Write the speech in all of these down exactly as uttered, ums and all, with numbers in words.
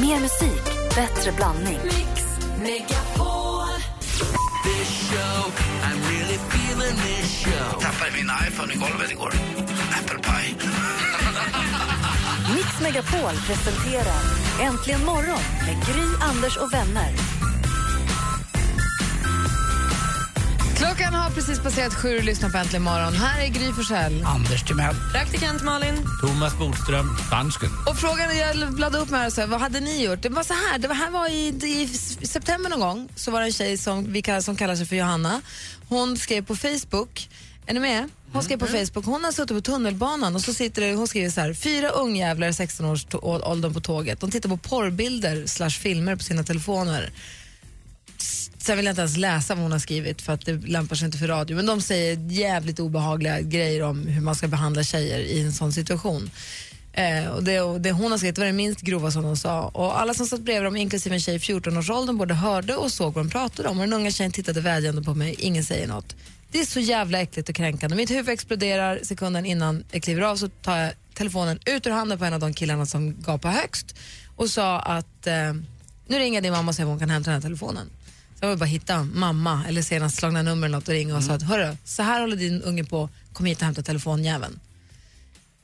Mer musik, bättre blandning. Mix Megapol. This show, I'm really feeling this show. Jag tappade min iPhone i golvet igår. Apple pie. Mix Megapol presenterar Äntligen morgon med Gry, Anders och vänner. Klockan har precis passerat sju och lyssnar på Äntligen morgon. Här är Gry Forssell. Anders Timell. Praktikant Malin. Thomas Bodström. Dansken. Och frågan jag bladade upp med här, så här, vad hade ni gjort? Det var så här, det var, här var i, i september någon gång, så var det en tjej som, vi kallar, som kallar sig för Johanna. Hon skrev på Facebook, är ni med? Hon skrev på Facebook, hon har suttit på tunnelbanan och så sitter det, hon skriver så här: fyra ungjävlar sexton års åldern på tåget. De tittar på porrbilder slash filmer på sina telefoner. Sen vill jag inte ens läsa vad hon har skrivit för att det lämpar sig inte för radio. Men de säger jävligt obehagliga grejer om hur man ska behandla tjejer i en sån situation. Eh, och, det, och det hon har skrivit var det minst grova som de sa. Och alla som satt bredvid dem, inklusive en tjej i fjorton års åldern, både hörde och såg vad de pratade om. Och den unga tjejen tittade vädjande på mig, ingen säger något. Det är så jävla äckligt och kränkande. Mitt huvud exploderar sekunden innan jag kliver av, så tar jag telefonen ut ur handen på en av de killarna som gapade högst och sa att eh, nu ringer din mamma och säger att hon kan hämta den här telefonen. Så jag vill bara hitta mamma eller senast slagna nummer eller något och ringa och mm. sa att hörru, så här håller din unge på, kom hit och hämta telefonjäveln.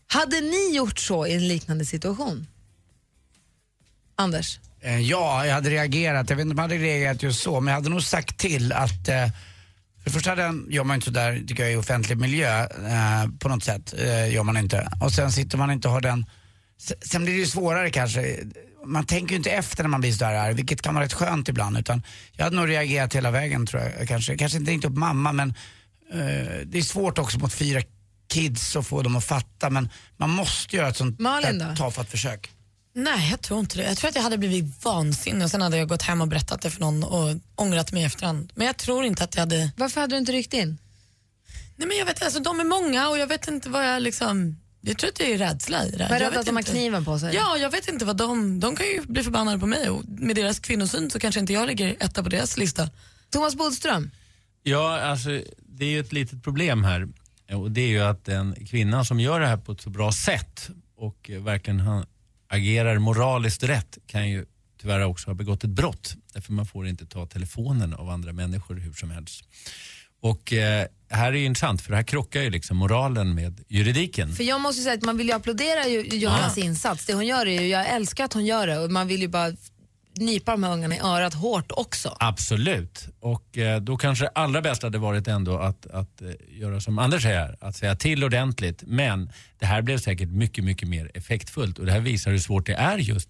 Hade ni gjort så i en liknande situation? Anders? Eh, ja, jag hade reagerat. Jag vet inte om jag hade reagerat just så, men jag hade nog sagt till att... Eh, För det första den gör man inte så där, tycker jag, i offentlig miljö eh, på något sätt eh, gör man inte. Och sen sitter man inte och har den, sen blir det ju svårare kanske. Man tänker ju inte efter när man blir så där, vilket kan vara rätt skönt ibland, utan jag hade nog reagerat hela vägen, tror jag. Kanske, kanske inte ringt upp mamma, men eh, det är svårt också mot fyra kids att få dem att fatta, men man måste göra ett sånt där tafatt försök. Nej, jag tror inte det. Jag tror att jag hade blivit vansinnig och sen hade jag gått hem och berättat det för någon och ångrat mig i efterhand. Men jag tror inte att jag hade... Varför hade du inte ryckt in? Nej, men jag vet, alltså de är många och jag vet inte vad jag liksom... Jag tror att det är rädsla i det. Vad är rädd att de har kniven på sig? Ja, jag vet inte vad de... De kan ju bli förbannade på mig och med deras kvinnosyn så kanske inte jag ligger etta på deras lista. Thomas Bodström? Ja, alltså det är ju ett litet problem här. Och det är ju att en kvinna som gör det här på ett så bra sätt och verkligen... Han, agerar moraliskt rätt kan ju tyvärr också ha begått ett brott. Därför man får inte ta telefonen av andra människor hur som helst. Och eh, här är ju intressant, för det här krockar ju liksom moralen med juridiken. För jag måste säga att man vill ju applådera Johannas ja. insats. Det hon gör är ju, jag älskar att hon gör det. Och man vill ju bara nypa de här ungarna i örat hårt också. Absolut. Och eh, då kanske allra bäst hade varit ändå att, att eh, göra som Anders säger, att säga till ordentligt. Men det här blev säkert mycket, mycket mer effektfullt. Och det här visar hur svårt det är just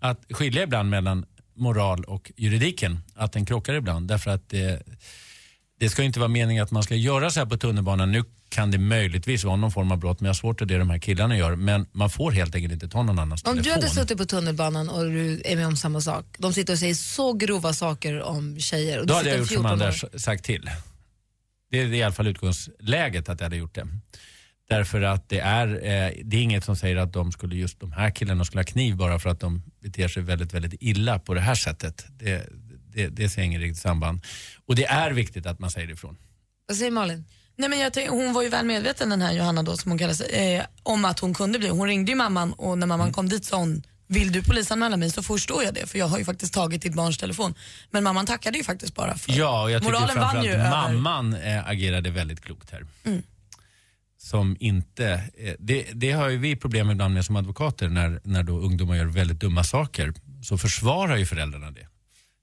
att skilja ibland mellan moral och juridiken. Att den krockar ibland. Därför att det, det ska inte vara meningen att man ska göra så här på tunnelbanan. Nu kan det möjligtvis vara någon form av brott, men jag har svårt att det de här killarna gör. Men man får helt enkelt inte ta någon annans telefon. Om du hade suttit på tunnelbanan och du är med om samma sak. De sitter och säger så grova saker om tjejer. Och då hade jag gjort som Anders sagt till. Det är i alla fall utgångsläget att jag hade gjort det. Därför att det är, eh, det är inget som säger att de skulle, just de här killarna skulle ha kniv bara för att de beter sig väldigt, väldigt illa på det här sättet. Det, det, det ser ingen riktigt samband. Och det är viktigt att man säger det ifrån. Vad säger Malin? Nej, men jag tänkte, hon var ju väl medveten, den här Johanna då, som hon kallar sig, eh, om att hon kunde bli. Hon ringde ju mamman och när mamman kom dit sa hon, vill du polisanmäla mig så förstår jag det, för jag har ju faktiskt tagit ditt barns telefon. Men mamman tackade ju faktiskt bara för. Ja, och jag tycker moralen framförallt vann ju mamman över... agerade väldigt klokt här. Mm. Som inte, det, det har ju vi problem ibland med som advokater, när, när då ungdomar gör väldigt dumma saker, så försvarar ju föräldrarna det.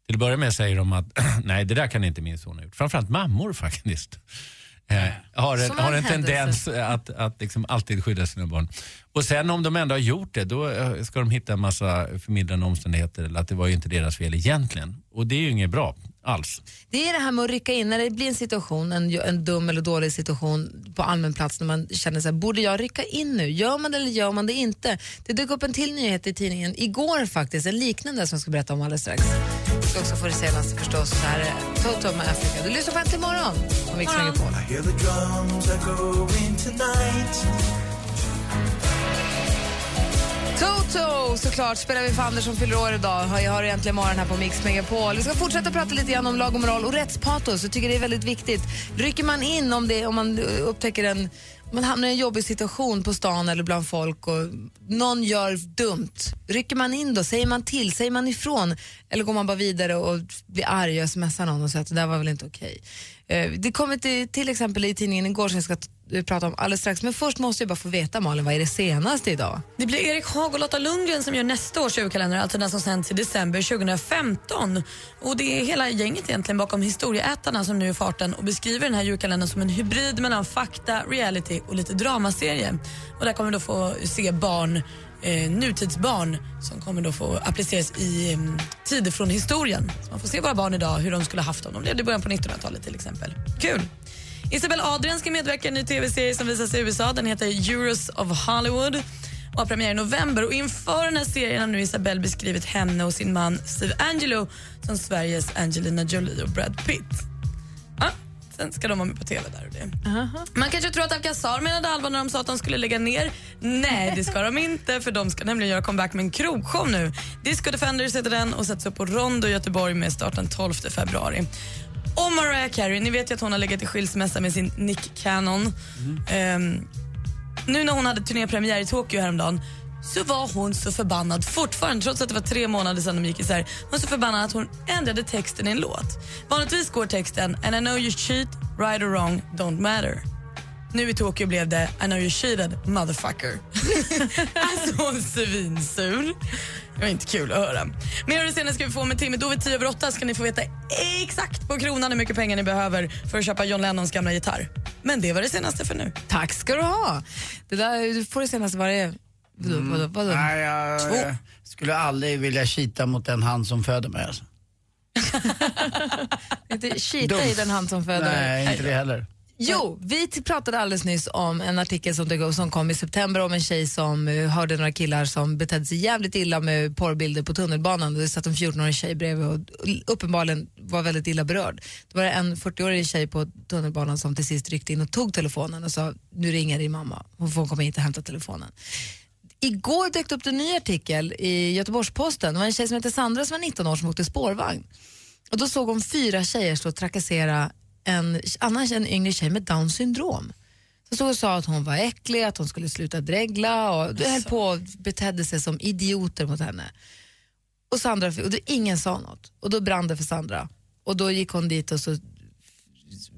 Till att börja med säger de att nej, det där kan inte min son ha gjort. Framförallt mammor faktiskt. Eh, har en, har en tendens att, att liksom alltid skydda sina barn. Och sen om de ändå har gjort det, då ska de hitta en massa förmildrande omständigheter, eller att det var ju inte deras fel egentligen. Och det är ju inget bra alls. Det är det här med att rycka in när det blir en situation, en, en dum eller dålig situation på allmän plats, när man känner så här, borde jag rycka in nu? Gör man det eller gör man det inte? Det dök upp en till nyhet i tidningen igår faktiskt, en liknande som jag ska berätta om alldeles strax. Jag ska också få det senaste förstås. Det här är Toto med Afrika. Du lyssnar på Äntligen morgon om Mix Megapol. I hear the drums are going tonight. Toto, såklart, spelar vi för Anders som fyller år idag. Jag har egentligen morgon här på Mix Megapol. Vi ska fortsätta prata lite grann om lag och moral och rättspatos. Jag tycker det är väldigt viktigt. Rycker man in om, det, om man upptäcker en man hamnar i en jobbig situation på stan eller bland folk och någon gör dumt. Rycker man in då? Säger man till? Säger man ifrån? Eller går man bara vidare och blir arg och smsar någon och säger att det där var väl inte okej? Okay. Det kommer till, till exempel i tidningen igår som jag ska t- prata om alldeles strax. Men först måste jag bara få veta, Malin, vad är det senaste idag? Det blir Erik Haag och Lotta Lundgren som gör nästa års julkalender, alltså den som sänds i december tjugohundrafemton. Och det är hela gänget egentligen bakom historieätarna som nu är i farten och beskriver den här julkalendern som en hybrid mellan fakta, reality och lite dramaserie. Och där kommer vi då få se barn, eh, nutidsbarn som kommer då få appliceras i eh, tider från historien. Så man får se våra barn idag, hur de skulle haft om de levde i början på nittonhundratalet till exempel. Kul! Isabelle Adrian ska medverka i en ny tv-serie som visas i U S A. Den heter Euros of Hollywood och har premiär i november. Och inför den här serien har nu Isabelle beskrivit henne och sin man Steve Angelo som Sveriges Angelina Jolie och Brad Pitt. Ja. Sen ska de vara med på tv där och det. Uh-huh. Man kanske tror att al Kassar menade allvar när de sa att de skulle lägga ner. Nej, det ska de inte, för de ska nämligen göra comeback med en krogshow nu. Disco Defenders heter den och sätts upp på Rondo i Göteborg med start den tolfte februari. Och Mariah Carey, ni vet ju att hon har legat i skilsmässa med sin Nick Cannon. Mm. Um, nu när hon hade turnépremiär i Tokyo häromdagen så var hon så förbannad fortfarande, trots att det var tre månader sedan de gick isär. Hon var så förbannad att hon ändrade texten i en låt. Vanligtvis går texten "And I know you cheat, right or wrong, don't matter". Nu i Tokyo blev det "I know you cheated, motherfucker". Alltså hon svinsur. Det var inte kul att höra. Mer av det senare ska vi få med Timmy. Då vid tio över åtta ska ni få veta exakt på kronan hur mycket pengar ni behöver för att köpa John Lennons gamla gitarr. Men det var det senaste för nu. Tack ska du ha. Det där får det senaste varje... Mm. Vadå, vadå? Nej, jag, jag skulle aldrig vilja kita mot den hand som föder mig. Alltså. Inte kita Dumf. I den hand som föder mig. Nej, inte det heller. Jo, vi pratade alldeles nyss om en artikel som, som kom i september om en tjej som hörde några killar som betedde sig jävligt illa med porrbilder på tunnelbanan. Det satt en fjortonårig tjej bredvid och uppenbarligen var väldigt illa berörd. Det var en fyrtioårig tjej på tunnelbanan som till sist ryckte in och tog telefonen och sa, nu ringer din mamma, hon får komma hit och hämta telefonen. Igår dök upp en ny artikel i Göteborgsposten. Det var en tjej som heter Sandra som var nitton år som åkte spårvagn. Och då såg hon fyra tjejer stå och trakassera en annan en yngre tjej med Down-syndrom. Så stod och sa att hon var äcklig, att hon skulle sluta dregla och alltså. Höll på och betedde sig som idioter mot henne. Och Sandra, och då ingen sa något. Och då brann det för Sandra. Och då gick hon dit och så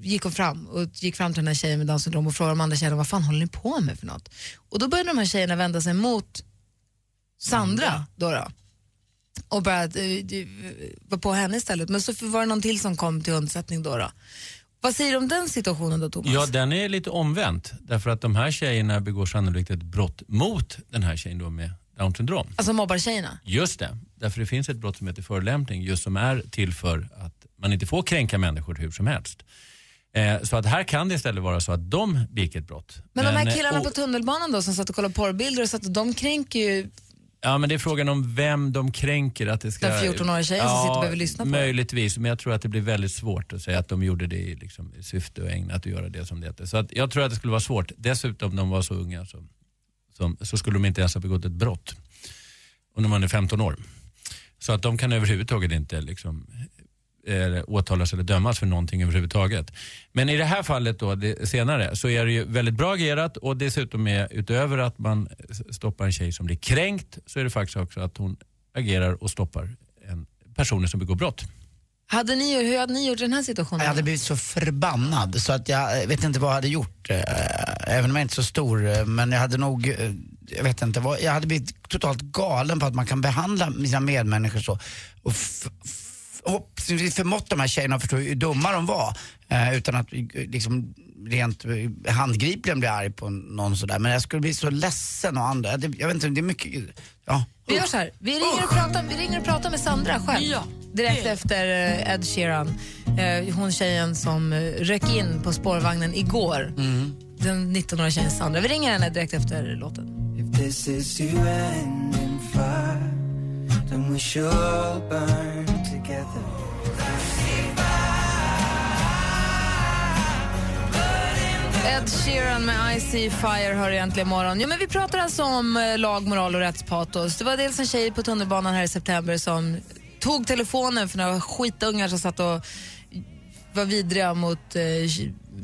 gick hon fram och gick fram till den här tjejen med Down-syndrom och frågade de andra tjejerna, vad fan håller ni på med för något? Och då började de här tjejerna vända sig mot Sandra då, då och började vara på henne istället. Men så var det någon till som kom till undsättning då, då. Vad säger du om den situationen då, Thomas? Ja, den är lite omvänt. Därför att de här tjejerna begår sannolikt ett brott mot den här tjejen då med Down-syndrom. Alltså mobbar tjejerna? Just det. Därför det finns ett brott som heter förolämpning, just som är till för att man inte får kränka människor hur som helst. Eh, så att här kan det istället vara så att de begick ett brott. Men, men de här killarna och, på tunnelbanan då som satt och kollade porrbilder och satt och de kränker ju... Ja, men det är frågan om vem de kränker. Att det ska... Den fjortonåriga tjejen ja, som sitter och behöver lyssna på. Möjligtvis, men jag tror att det blir väldigt svårt att säga att de gjorde det i liksom, syfte och ägnat att göra det som det heter. Så att jag tror att det skulle vara svårt. Dessutom, om de var så unga så, som, så skulle de inte ens ha begått ett brott. Och när man är femton år. Så att de kan överhuvudtaget inte liksom... Eller åtalas eller dömas för någonting överhuvudtaget. Men i det här fallet då, det, senare, så är det ju väldigt bra agerat och dessutom är utöver att man stoppar en tjej som blir kränkt så är det faktiskt också att hon agerar och stoppar en person som begår brott. Hade ni, hur hade ni gjort den här situationen? Jag hade blivit så förbannad så att jag vet inte vad jag hade gjort. Även om jag inte är så stor, men jag hade nog... Jag vet inte vad... Jag hade blivit totalt galen på att man kan behandla mina medmänniskor så. Och f- och förmått de här tjejerna förstår hur dumma de var eh, utan att liksom rent handgripligen bli arg på någon sådär, men jag skulle bli så ledsen och andra, jag vet inte, det är mycket ja. Vi gör så här, vi ringer och pratar, vi ringer och pratar med Sandra själv ja. Direkt efter Ed Sheeran eh, hon tjejen som rök in på spårvagnen igår mm. Den nittonåriga tjejen Sandra, vi ringer henne direkt efter låten. If this is you and in fire, then we shall burn together. Ed Sheeran med I See Fire hör egentligen imorgon. Ja, men vi pratar alltså om lag, moral och rättspatos. Det var dels en tjej på tunnelbanan här i september som tog telefonen för några skitungar som satt och var vidriga mot eh,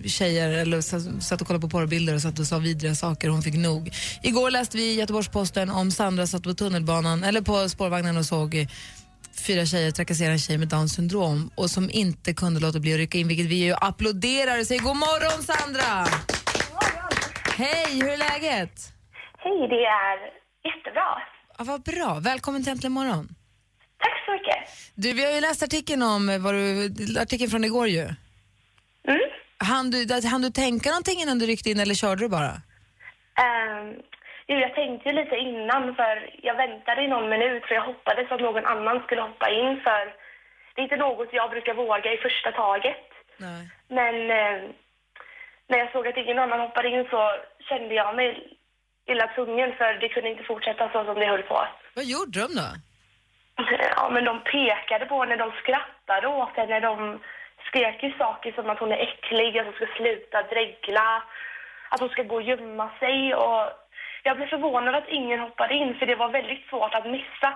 tjejer eller satt och kollade på porrbilder och satt och sa vidriga saker. Hon fick nog. Igår läste vi i Göteborgsposten om Sandra satt på tunnelbanan eller på spårvagnen och såg fyra tjejer trakassera en tjej med Down-syndrom och som inte kunde låta bli att rycka in, vilket vi ju applåderar och säger god morgon Sandra! God morgon! Hej, hur är läget? Hej, det är jättebra. Ja, vad bra. Välkommen till Äntligen morgon. Tack så mycket. Du, vi har ju läst artikeln om, vad du, artikeln från igår ju. Mm. Hann du, hann du tänka någonting innan du ryckte in eller körde du bara? Um, jo, jag tänkte ju lite innan för jag väntade i någon minut för jag hoppades att någon annan skulle hoppa in för det är inte något jag brukar våga i första taget. Nej. Men eh, när jag såg att ingen annan hoppade in så kände jag mig illa tvungen för det kunde inte fortsätta så som det höll på. Vad gjorde de då? Ja, men de pekade på henne, de skrattade åt henne, de skrek ju saker som att hon är äcklig, att hon ska sluta dregla, att hon ska gå och gömma sig. Och jag blev förvånad att ingen hoppade in, för det var väldigt svårt att missa.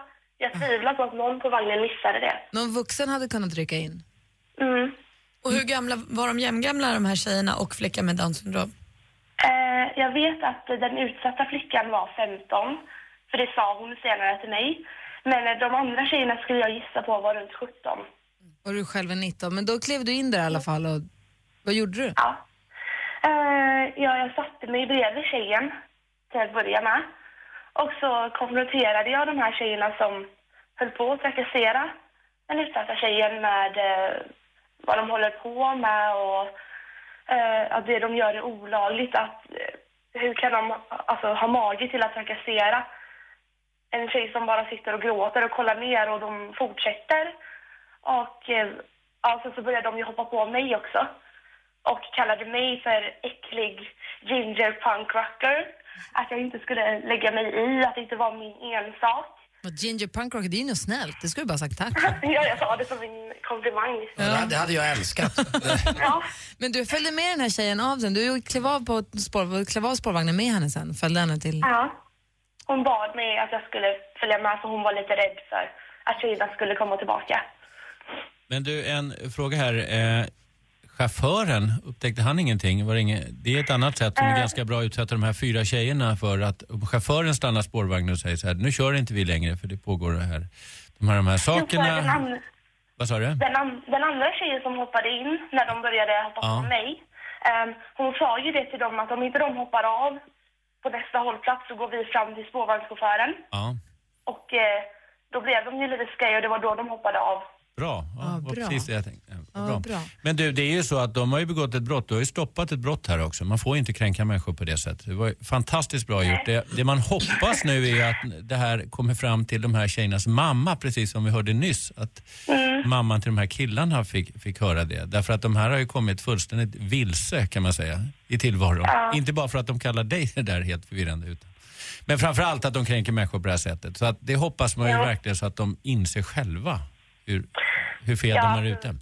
Jag tvivlar på att någon på vagnen missade det. Någon vuxen hade kunnat rycka in? Mm. Och hur gamla, var de jämngamla de här tjejerna och flickan med Down-syndrom? Eh, jag vet att den utsatta flickan var femton, för det sa hon senare till mig. Men de andra tjejerna skulle jag gissa på var runt sjutton. Och du själv är nitton, men då klev du in där i alla fall. Och vad gjorde du? Ja, uh, ja jag satte mig bredvid tjejen till att börja med. Och så konfronterade jag de här tjejerna som höll på att trakassera den utsatta tjejen med uh, vad de håller på med och uh, att det de gör är olagligt. Att, uh, hur kan de alltså, ha mage till att trakassera en tjej som bara sitter och gråter och kollar ner och de fortsätter. Och alltså så började de ju hoppa på mig också. Och kallade mig för äcklig ginger punk rocker. Att jag inte skulle lägga mig i, att det inte var min ensak. Och ginger punk rocker, det är ju något snällt. Det skulle du bara sagt tack. Ja, jag sa det som en komplimang. Ja. Ja, det hade jag älskat. Ja. Men du följde med den här tjejen av den. Du klev av, på spår, klev av spårvagnen med henne sen. Följde henne till... Ja. Hon bad mig att jag skulle följa med för hon var lite rädd för att tjejerna skulle komma tillbaka. Men du, en fråga här. Eh, chauffören, upptäckte han ingenting? Var det, inget, det är ett annat sätt som är äh... ganska bra utsätter de här fyra tjejerna för att chauffören stannar spårvagnen och säger så här, nu kör inte vi längre för det pågår det här. De här, de här sakerna. Den andra, vad sa du? Den, an, den andra tjejen som hoppade in när de började hoppa på ja. mig. Eh, hon sa ju det till dem att om inte de hoppar av på nästa hållplats så går vi fram till spårvagnschauffören. Ja. Och eh, då blev de ju lite skaj och det var då de hoppade av. Bra, ja, ja, bra. Precis det jag tänkte. Ja, bra. Ja, bra. Men du, det är ju så att de har ju begått ett brott. Du har ju stoppat ett brott här också. Man får inte kränka människor på det sättet. Det var fantastiskt bra gjort. Det, det man hoppas nu är att det här kommer fram till de här tjejernas mamma, precis som vi hörde nyss. Att mm. mamman till de här killarna fick, fick höra det. Därför att de här har ju kommit fullständigt vilse, kan man säga, i tillvaron. Ja. Inte bara för att de kallar dig det där helt förvirrande utan. Men framförallt att de kränker människor på det här sättet. Så att det hoppas man ju ja. verkligen så att de inser själva. Hur, hur fel ja, de är ute.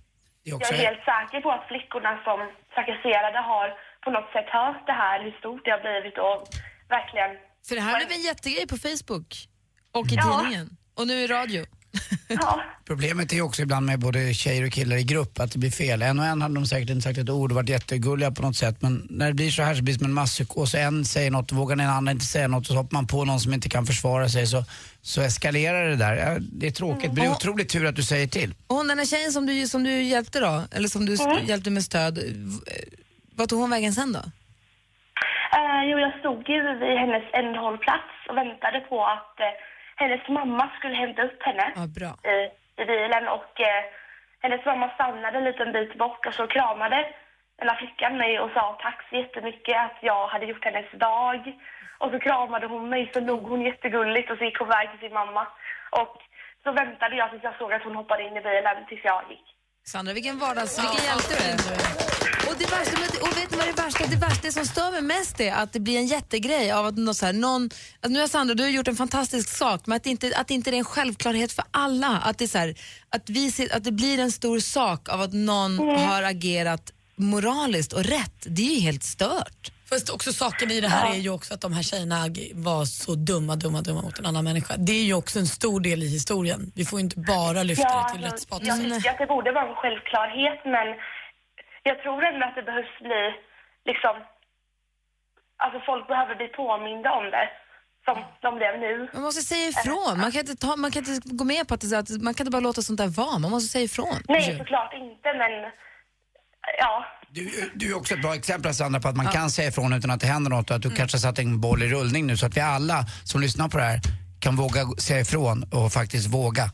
Det är också... Jag är helt säker på att flickorna som trakasserade har på något sätt hört det här, hur stort det har blivit och verkligen... För det här blev en jättegrej på Facebook och i ja. tidningen och nu i radio. Ja. Problemet är också ibland med både tjejer och killar i grupp att det blir fel. En och en hade de säkert inte sagt ett ord och varit jättegulliga på något sätt. Men när det blir så här så blir det som en masspsykos. En säger något, vågar en annan inte säga något och så hoppar man på någon som inte kan försvara sig så, så eskalerar det där. Det är tråkigt, mm. men det är otroligt tur att du säger till. Och hon, den här tjejen som du, som du hjälpte då, eller som du mm. hjälpte med stöd, vad tog hon vägen sen då? Uh, jo, jag stod ju vid hennes ändhållplats och väntade på att... Uh, hennes mamma skulle hämta upp henne ja, bra. I, i bilen och eh, hennes mamma stannade en liten bit bort och så kramade den här flickan mig och sa tack så jättemycket att jag hade gjort hennes dag. Och så kramade hon mig så log hon jättegulligt och så gick hon iväg till sin mamma. Och så väntade jag tills jag såg att hon hoppade in i bilen tills jag gick. Sandra, vilken vardags, vilken hjälp du är. Och det värsta, och vet ni vad det värsta, det värsta det som stör mig mest är att det blir en jättegrej av att någon så här, någon, att nu har Sandra, du har gjort en fantastisk sak, men att det inte, att inte det är en självklarhet för alla, att det är så här, att vi ser, att det blir en stor sak av att någon mm. har agerat moraliskt och rätt, det är ju helt stört. Fast också saken i det här ja. är ju också att de här tjejerna var så dumma, dumma, dumma mot en annan människa. Det är ju också en stor del i historien. Vi får ju inte bara lyfta ja, det till rättspraten. Jag tycker att det borde vara en självklarhet, men jag tror ändå att det behövs bli liksom, alltså folk behöver bli påminda om det som de blev nu. Man måste säga ifrån. Man kan inte, ta, man kan inte gå med på att, det, att man kan inte bara låta sånt där vara. Man måste säga ifrån. Nej, såklart inte, men ja. Du, du är också ett bra exempel, Sandra, på att man ja. kan säga ifrån utan att det händer något, och att du mm. kanske satt en boll i rullning nu, så att vi alla som lyssnar på det här kan våga säga ifrån och faktiskt våga.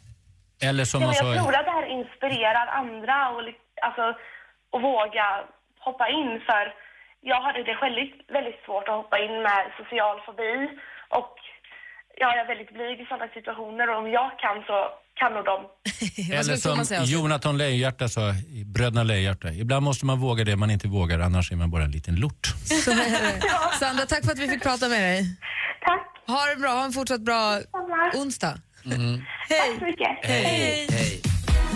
Eller som ja, man jag sa... tror att det här inspirerar andra och, alltså, och våga hoppa in, för jag hade det väldigt, väldigt svårt att hoppa in med social fobi, och jag är väldigt blyg i sådana situationer, och om jag kan så kan nog de. Eller som Jonathan Lejonhjärta sa i Bröderna Lejonhjärta, ibland måste man våga det man inte vågar, annars är man bara en liten lort. Så är det. Sandra, tack för att vi fick prata med dig. Tack. Ha det bra, ha en fortsatt bra onsdag. Mm. Hej. Tack så mycket. Hej. Hej. Hej.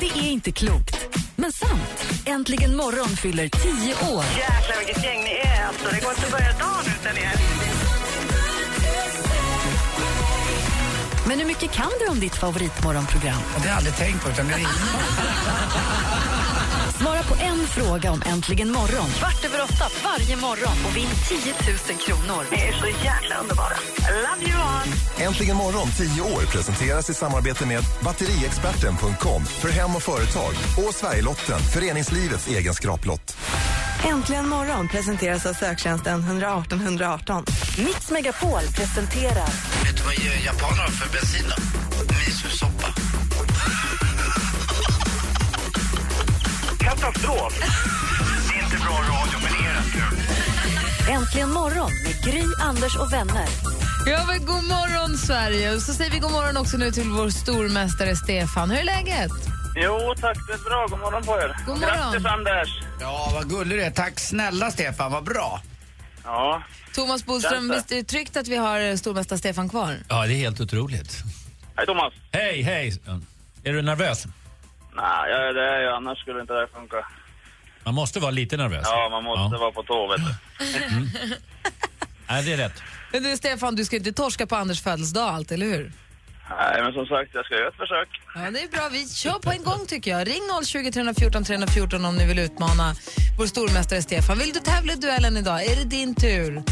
Det är inte klokt, men sant. Äntligen morgon fyller tio år. Jäklar vilket gäng ni är, alltså. Det går inte att börja dagen utan er. Men hur mycket kan du om ditt favoritmorgonprogram? Det har jag aldrig tänkt på, utan det är ingen. Svara på en fråga om Äntligen morgon. Kvart över åtta varje morgon och vinn tio tusen kronor. Det är så jäkla underbara. I love you all. Äntligen morgon tio år presenteras i samarbete med batteriexperten punkt com för hem och företag, och Sverigelotten, föreningslivets egen skraplott. Äntligen morgon presenteras av söktjänsten ett ett åtta ett åtta. Mix Megapol presenterar... Vet du vad gör japaner för bensin då? Misusoppa. Katastrof. Det är inte bra radio, men det är rätt kul. Äntligen morgon med Gry, Anders och vänner. Ja, men god morgon Sverige. Och så säger vi god morgon också nu till vår stormästare Stefan. Hur är läget? Jo, tack. Det är bra. God morgon på er. God morgon. Grattis, Anders. Ja, vad gullig du är. Tack snälla Stefan, vad bra. Ja. Thomas Bodström, visst är det tryggt att vi har stormästare Stefan kvar? Ja, det är helt otroligt. Hej Thomas. Hej, hej. Är du nervös? Nej, jag är det. Annars skulle inte det funka. Man måste vara lite nervös. Ja, man måste ja. vara på tå, vet du. Mm. Nej, det är rätt. Men du Stefan, du ska inte torska på Anders födelsedag allt, eller hur? Nej, men som sagt, jag ska göra ett försök. Ja, det är bra. Vi kör på en gång tycker jag. Ring noll tjugo tre fjorton tre fjorton om ni vill utmana vår stormästare Stefan. Vill du tävla i duellen idag? Är det din tur?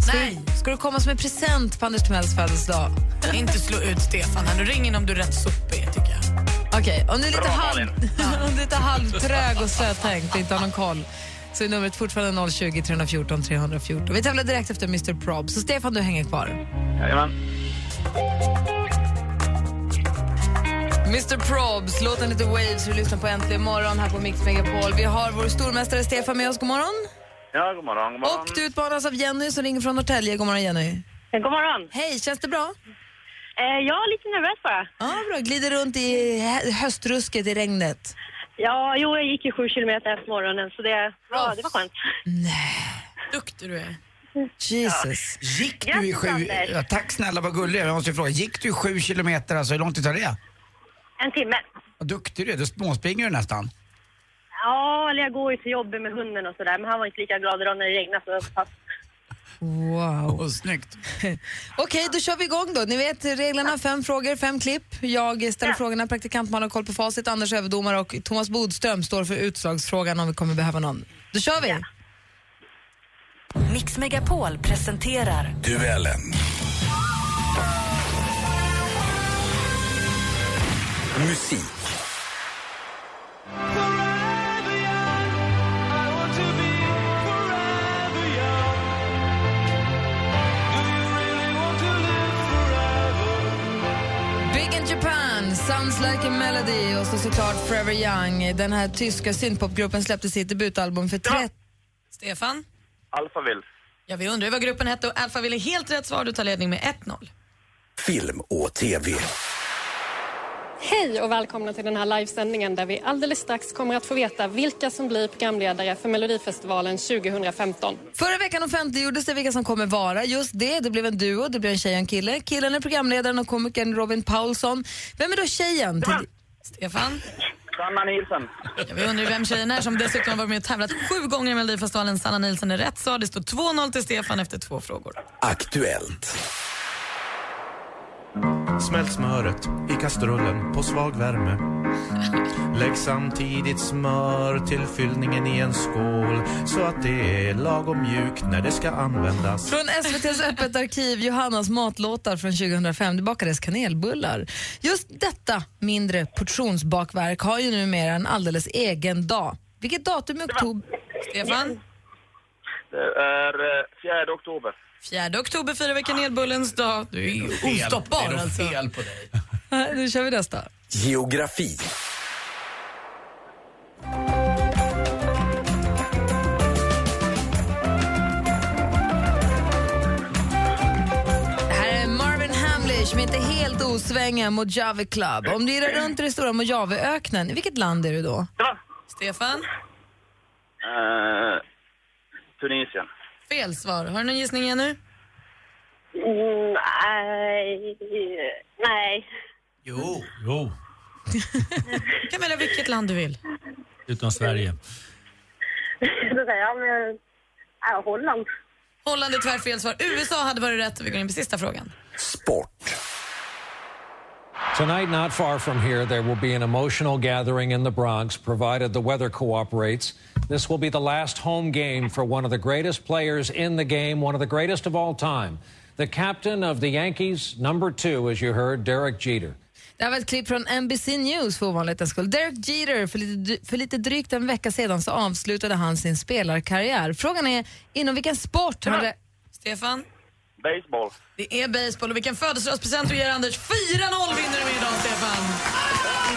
Ska Nej. Du, ska du komma som en present på Anders Timells födelsedag? Inte slå ut Stefan här. Nu ringer om du är rätt suppig, tycker jag. Okej, okay, om du är lite, halv, om du är lite halvtrög och söttänkt och inte har någon koll, så är numret fortfarande noll tjugo tre fjorton tre fjorton. Vi tävlar direkt efter mister Prob. Så Stefan, du hänger kvar. Jajamän. mister Probs, låten lite Waves. Vi lyssnar på Äntligen morgon här på Mix Megapol. Vi har vår stormästare Stefan med oss. God morgon. Ja, god morgon, god morgon. Och du utmanas av Jenny som ringer från Norrtälje. God morgon, Jenny. God morgon. Hej, känns det bra? Eh, jag är lite nervös bara. Ja, ah, bra. Glider runt i höstrusket i regnet. Ja, jo, jag gick ju sju kilometer efter morgonen, så det, ja, det var skönt. Nej, duktig du är. Jesus. Ja. Gick du i sju... Ja, tack snälla, vad gullig. Jag måste ju fråga, gick du sju kilometer? Alltså, hur långt tid tar det? En timme. Vad duktig du är, du småspringer du nästan. Ja, eller jag går ju till jobbet med hunden och sådär, men han var inte lika glad idag när det regnade, så pass. Wow. Oh, snyggt. Okej, okay, då kör vi igång då. Ni vet reglerna, fem frågor, fem klipp. Jag ställer ja. frågorna, praktikant man har koll på facit, Anders överdomar och Thomas Bodström står för utslagsfrågan om vi kommer behöva någon. Då kör vi. Ja. Mix Megapol presenterar Duellen. Musik. Big in Japan, Sounds Like a Melody, och så såklart Forever Young. Den här tyska synthpopgruppen släppte sitt debutalbum för trettio... Ja. Stefan? Alphaville. Ja, vi undrar vad gruppen hette, och Alphaville är helt rätt svar. Du tar ledning med ett noll. Film och tv. Hej och välkomna till den här livesändningen där vi alldeles strax kommer att få veta vilka som blir programledare för Melodifestivalen tjugo femton. Förra veckan offentliggjordes det vilka som kommer vara just det. Det blev en duo, det blev en tjej och en kille. Killen är programledaren och komikern Robin Paulsson. Vem är då tjejen? Till... Stefan? Sanna Nilsson. Ja, vi undrar vem tjejen är som dessutom har varit med och tävlat sju gånger i Melodifestivalen. Sanna Nilsson är rätt svar. Det står två noll till Stefan efter två frågor. Aktuellt. Smält smöret i kastrullen på svag värme. Lägg samtidigt smör till fyllningen i en skål så att det är lagom mjukt när det ska användas. Från S V T:s öppet arkiv, Johannes matlåtar från tjugohundrafem. Det bakades kanelbullar. Just detta mindre portionsbakverk har ju numera en alldeles egen dag. Vilket datum i oktober, Stefan? Det är fjärde oktober. Fjärde oktober firar vi kanelbullens dag. Du är ostoppbar. Det är alltså fel på dig. Nu kör vi nästa. Geografi. Det här är Marvin Hamlisch med inte helt osvänga Mojave Club. Om du är runt i det stora Mojaveöknen, i vilket land är du då? Ja. Stefan? Uh, Tunisien. Fel svar. Har du någon gissning igen nu? Mm, nej. Nej. Jo. Jo. Kan välja vilket land du vill. Utan Sverige. Ja, men... Ja, Holland. Holland är tyvärr fel svar. U S A hade varit rätt. Vi går in på sista frågan. Sport. Tonight, not far from here, there will be an emotional gathering in the Bronx, provided the weather cooperates. This will be the last home game for one of the greatest players in the game, one of the greatest of all time. The captain of the Yankees, number two, as you heard, Derek Jeter. Det här var ett klipp från N B C News för ovanlighetens skull. Derek Jeter, för lite, för lite drygt en vecka sedan så avslutade han sin spelarkarriär. Frågan är, inom vilken sport? Ja. Det... Stefan? Baseball. Det är baseball. Och vilken födelsedagspresent du ger, Anders. fyra noll vinner du idag, Stefan. Vad bra det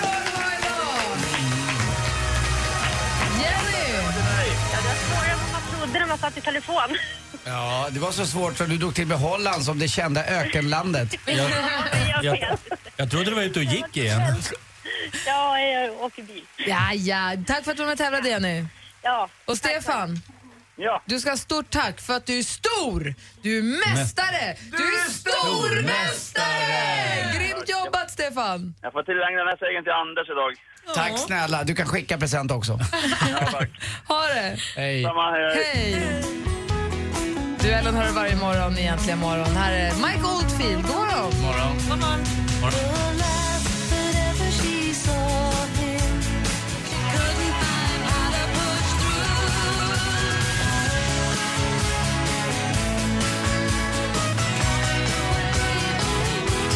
var idag. Jenny. Ja, det var svårare än man trodde när man satt i telefon. Ja, det var så svårt för du dog till med Holland som det kända ökenlandet. Jag, jag, jag trodde du var ute och gick igen. Ja, jag åker bil. Ja, ja. Tack för att du var med och tävlade, Jenny. Ja. Och Stefan. Ja. Du ska ha stort tack för att du är stor. Du är mästare. Du är stormästare. Grymt jobbat, Stefan. Jag får tillägna den här segern till Anders idag. Ja. Tack snälla, du kan skicka present också. Ja, tack. Ha det. Hej. Samma, hej, hej. Hej. Duellen hör du varje morgon, egentligen morgon. Här är Mike Oldfield. God morgon. God morgon. God morgon. God morgon.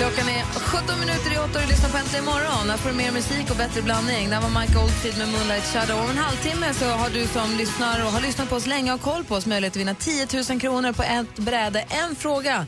Klockan är sjutton minuter i åtta och du lyssnar på Äntligen morgon. Här får du mer musik och bättre blandning. Där var Mike Oldfield med Moonlight Shadow. Om en halvtimme så har du som lyssnar och har lyssnat på oss länge och koll på oss möjlighet att vinna tio tusen kronor på ett bräde. En fråga,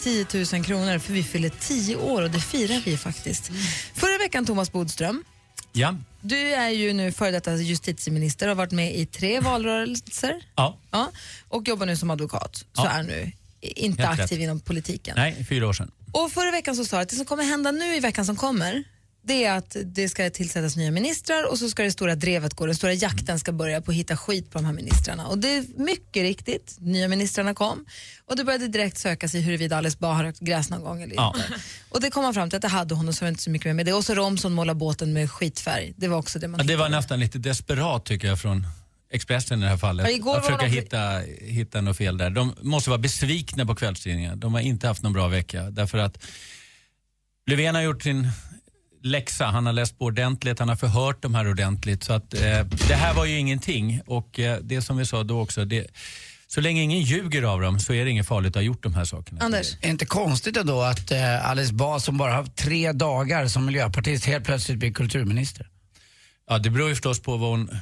tio tusen kronor, för vi fyller tio år och det firar vi faktiskt. Mm. Förra veckan, Thomas Bodström. Ja. Du är ju nu före detta justitieminister och har varit med i tre valrörelser. Ja. Ja. Och jobbar nu som advokat. Så ja. Är nu inte helt aktiv rätt inom politiken. Nej, fyra år sedan. Och förra veckan så sa jag att det som kommer hända nu i veckan som kommer, det är att det ska tillsättas nya ministrar och så ska det stora drevet gå. Den stora jakten ska börja på att hitta skit på de här ministrarna. Och det är mycket riktigt. Nya ministrarna kom. Och det började direkt söka sig huruvida Alice Bah har rökt gräs någon gång eller inte. Ja. Och det kom man fram till att det hade hon och så var inte så mycket mer med det. Och så Romson målar båten med skitfärg. Det var också det man ja, det var med. Nästan lite desperat tycker jag från Expressen i det här fallet. Igår att försöka de... hitta, hitta något fel där. De måste vara besvikna på kvällstidningar. De har inte haft någon bra vecka. Därför att Löfven har gjort sin läxa. Han har läst på ordentligt. Han har förhört dem här ordentligt. Så att eh, det här var ju ingenting. Och eh, det som vi sa då också... Det... Så länge ingen ljuger av dem så är det inget farligt att ha gjort de här sakerna. Anders, är det inte konstigt då att eh, Alice Bah som bara har haft tre dagar som miljöpartist helt plötsligt blir kulturminister? Ja, det beror ju förstås på vad hon...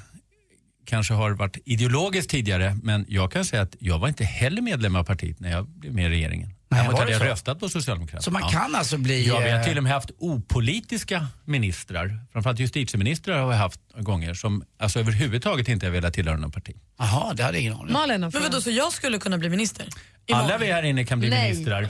kanske har varit ideologiskt tidigare, men jag kan säga att jag var inte heller medlem av partiet när jag blev med i regeringen. Nej, jag hade jag röstat på Socialdemokraterna. Så man kan alltså bli... Ja, vi har till och med haft opolitiska ministrar, framförallt justitieministrar har vi haft gånger som alltså överhuvudtaget inte har velat tillhöra någon parti. Jaha, det hade ingen aning. Malin, men vadå, så jag skulle kunna bli minister? Imorgon. Alla vi här inne kan bli Nej. ministrar.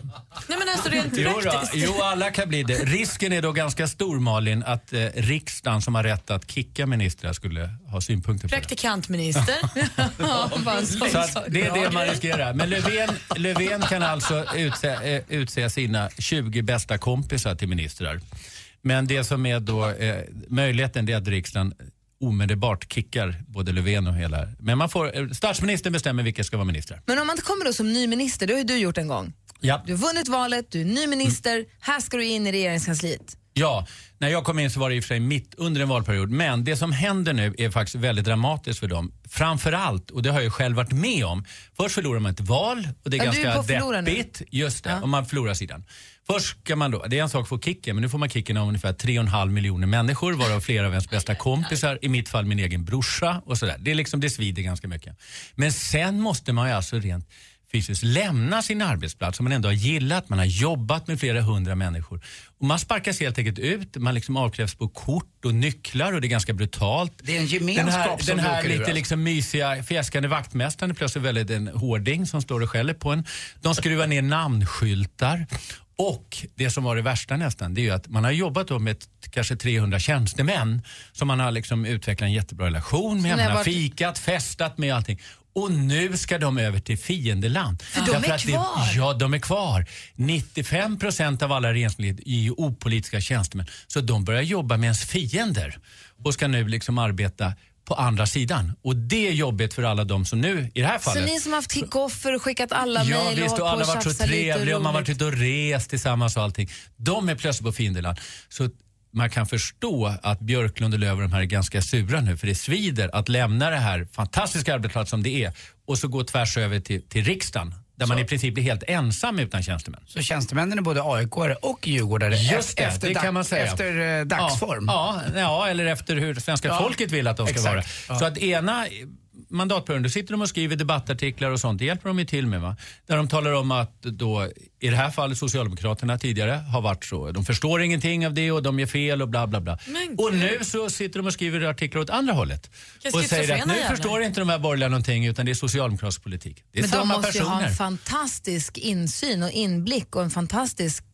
Nej, men alltså rent jo, praktiskt. Jo, alla kan bli det. Risken är då ganska stor, Malin, att eh, riksdagen som har rätt att kicka ministrar skulle ha synpunkter på det. Praktikantminister. Ja, så att det är det man riskerar. Men Löfven, Löfven kan alltså utse, eh, utse sina tjugo bästa kompisar till ministrar. Men det som är då eh, möjligheten är att riksdagen omedelbart kickar både Löfven och hela. Men man får, statsministern bestämmer vilka ska vara ministrar. Men om man kommer då som ny minister, det har ju du gjort en gång. Ja. Du har vunnit valet, du är ny minister, mm. här ska du in i regeringskansliet. Ja, när jag kom in så var det i och för sig mitt under en valperiod. Men det som händer nu är faktiskt väldigt dramatiskt för dem. Framförallt, och det har jag själv varit med om. Först förlorar man ett val och det är ja, ganska deppigt. Just det, ja. Om man förlorar sidan. Först ska man då, det är en sak för kicken, men nu får man kicken av ungefär tre och en halv miljoner människor. Varav flera av ens bästa kompisar, i mitt fall min egen brorsa och sådär. Det är liksom, det svider ganska mycket. Men sen måste man ju alltså rent... fysiskt lämna sin arbetsplats som man ändå har gillat. Man har jobbat med flera hundra människor. Och man sparkas helt enkelt ut. Man liksom avkrävs på kort och nycklar och det är ganska brutalt. Det är en gemenskap den här, som den här lite ur. Liksom mysiga, fjäskande vaktmästaren är plötsligt väldigt en hårding som står och skäller på en. De skruvar ner namnskyltar. Och det som var det värsta nästan, det är ju att man har jobbat då med ett, kanske trehundra tjänstemän som man har liksom utvecklat en jättebra relation med. Man har varit... fikat, festat med allting. Och nu ska de över till fiendeland. För de är kvar. Det, ja, de är kvar. nittiofem procent av alla regeringsled är ju opolitiska tjänstemän. Så de börjar jobba med ens fiender. Och ska nu liksom arbeta på andra sidan. Och det är jobbigt för alla de som nu, i det här fallet... Så ni som har haft kickoffer och skickat alla mejl och hållit på och tjafsat lite. Ja, visst, och alla har varit så trevliga och man har varit ute och rest tillsammans och allting. De är plötsligt på fiendeland. Så... man kan förstå att Björklund och Löf, de här är ganska sura nu. För det svider att lämna det här fantastiska arbetsplatsen som det är. Och så gå tvärs över till, till riksdagen. Där så. Man i princip blir helt ensam utan tjänstemän. Så tjänstemännen är både A I K-are och djurgårdare. Just det, efter det kan man säga. Efter eh, dagsform. Ja, ja, ja, eller efter hur svenska ja. folket vill att de ska Exakt. vara. Ja. Så att ena... mandatperioden, då sitter de och skriver debattartiklar och sånt, det hjälper de ju till med va, där de talar om att då, i det här fallet Socialdemokraterna tidigare har varit så, de förstår ingenting av det och de gör fel och bla bla bla. Men, och nu så sitter de och skriver artiklar åt andra hållet och säger att nu jävlar. förstår inte de här borgerliga någonting utan det är socialdemokratisk politik. Det är Men samma de måste personer. Ju ha en fantastisk insyn och inblick och en fantastisk,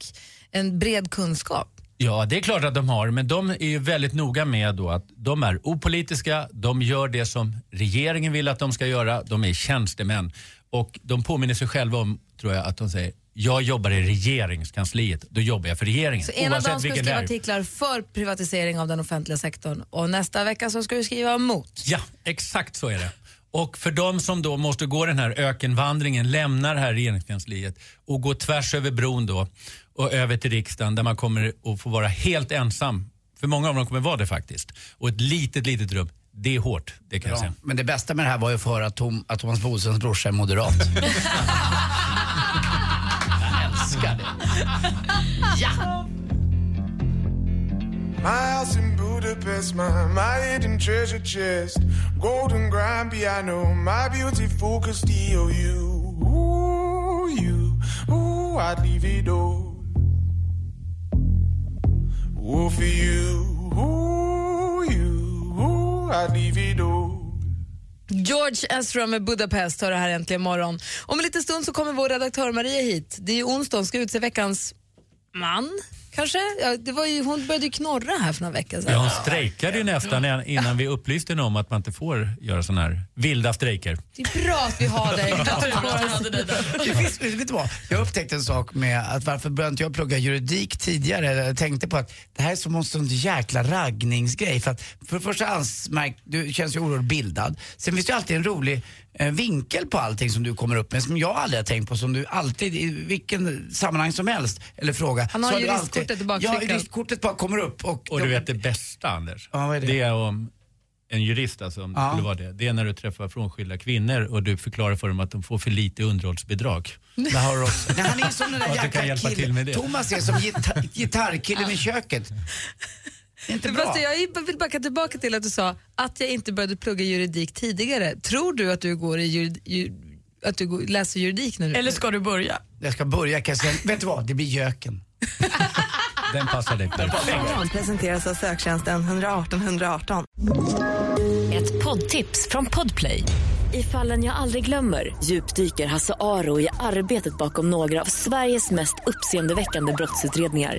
en bred kunskap. Ja, det är klart att de har, men de är ju väldigt noga med då att de är opolitiska, de gör det som regeringen vill att de ska göra, de är tjänstemän. Och de påminner sig själva om, tror jag, att de säger, jag jobbar i regeringskansliet, då jobbar jag för regeringen. Så ena dagen ska du skriva artiklar för privatisering av den offentliga sektorn och nästa vecka så ska du skriva emot. Ja, exakt så är det. Och för de som då måste gå den här ökenvandringen, lämnar det här regeringskansliet och gå tvärs över bron då och över till riksdagen där man kommer att få vara helt ensam. För många av dem kommer vara det faktiskt. Och ett litet, litet rum. Det är hårt, det kan jag säga. Men det bästa med det här var ju att få höra att, Tom, att Thomas Bodströms brorsa är moderat. Jag älskar det. Ja! My house in Budapest, my, my hidden treasure chest. Golden grand piano, my beautiful Castillo. You, ooh, you, ooh, I'd leave it all. Ooh, for you, ooh, you, ooh, I'd leave it all. George Ezra med Budapest hör det här äntligen imorgon. Om en liten stund så kommer vår redaktör Maria hit. Det är ju onsdag, hon ska utse veckans man. Kanske? Ja, det var ju, hon började ju knorra här för några veckor sedan. Ja, hon strejkade ju nästan innan vi upplyste henne om att man inte får göra sådana här vilda strejker. Det är bra att vi har dig. Vet du vad? Jag upptäckte en sak med att varför började inte jag plugga juridik tidigare. Jag tänkte på att det här är som en sån jäkla raggningsgrej. För att för det första ansmärk, du känns ju oerhört bildad. Sen finns det ju alltid en rolig en vinkel på allting som du kommer upp med som jag aldrig har tänkt på, som du alltid i vilken sammanhang som helst eller fråga. Han har så ju har riskkortet alltid, bara ja, riskkortet bara kommer upp. Och, och du de... vet det bästa, Anders. Ja, vad är det? Det är om en jurist alltså, om ja. det skulle vara det. Det är när du träffar frånskilda kvinnor och du förklarar för dem att de får för lite underhållsbidrag. Det har också. Nej, han är ju som den där jäkla killen. Thomas är som gitar- gitarrkillen i köket. Inte bra. Jag vill backa tillbaka till att du sa att jag inte började plugga juridik tidigare. Tror du att du går i jur- jur- att du går, läser juridik nu? Eller ska du börja? Jag ska börja kanske. Vet du vad? Det blir göken. Den passar dig. Den presenteras av söktjänsten ett ett åtta ett ett åtta. Ett poddtips från Podplay. I Fallen jag aldrig glömmer djupdyker Hasse Aro i arbetet bakom några av Sveriges mest uppseendeväckande brottsutredningar.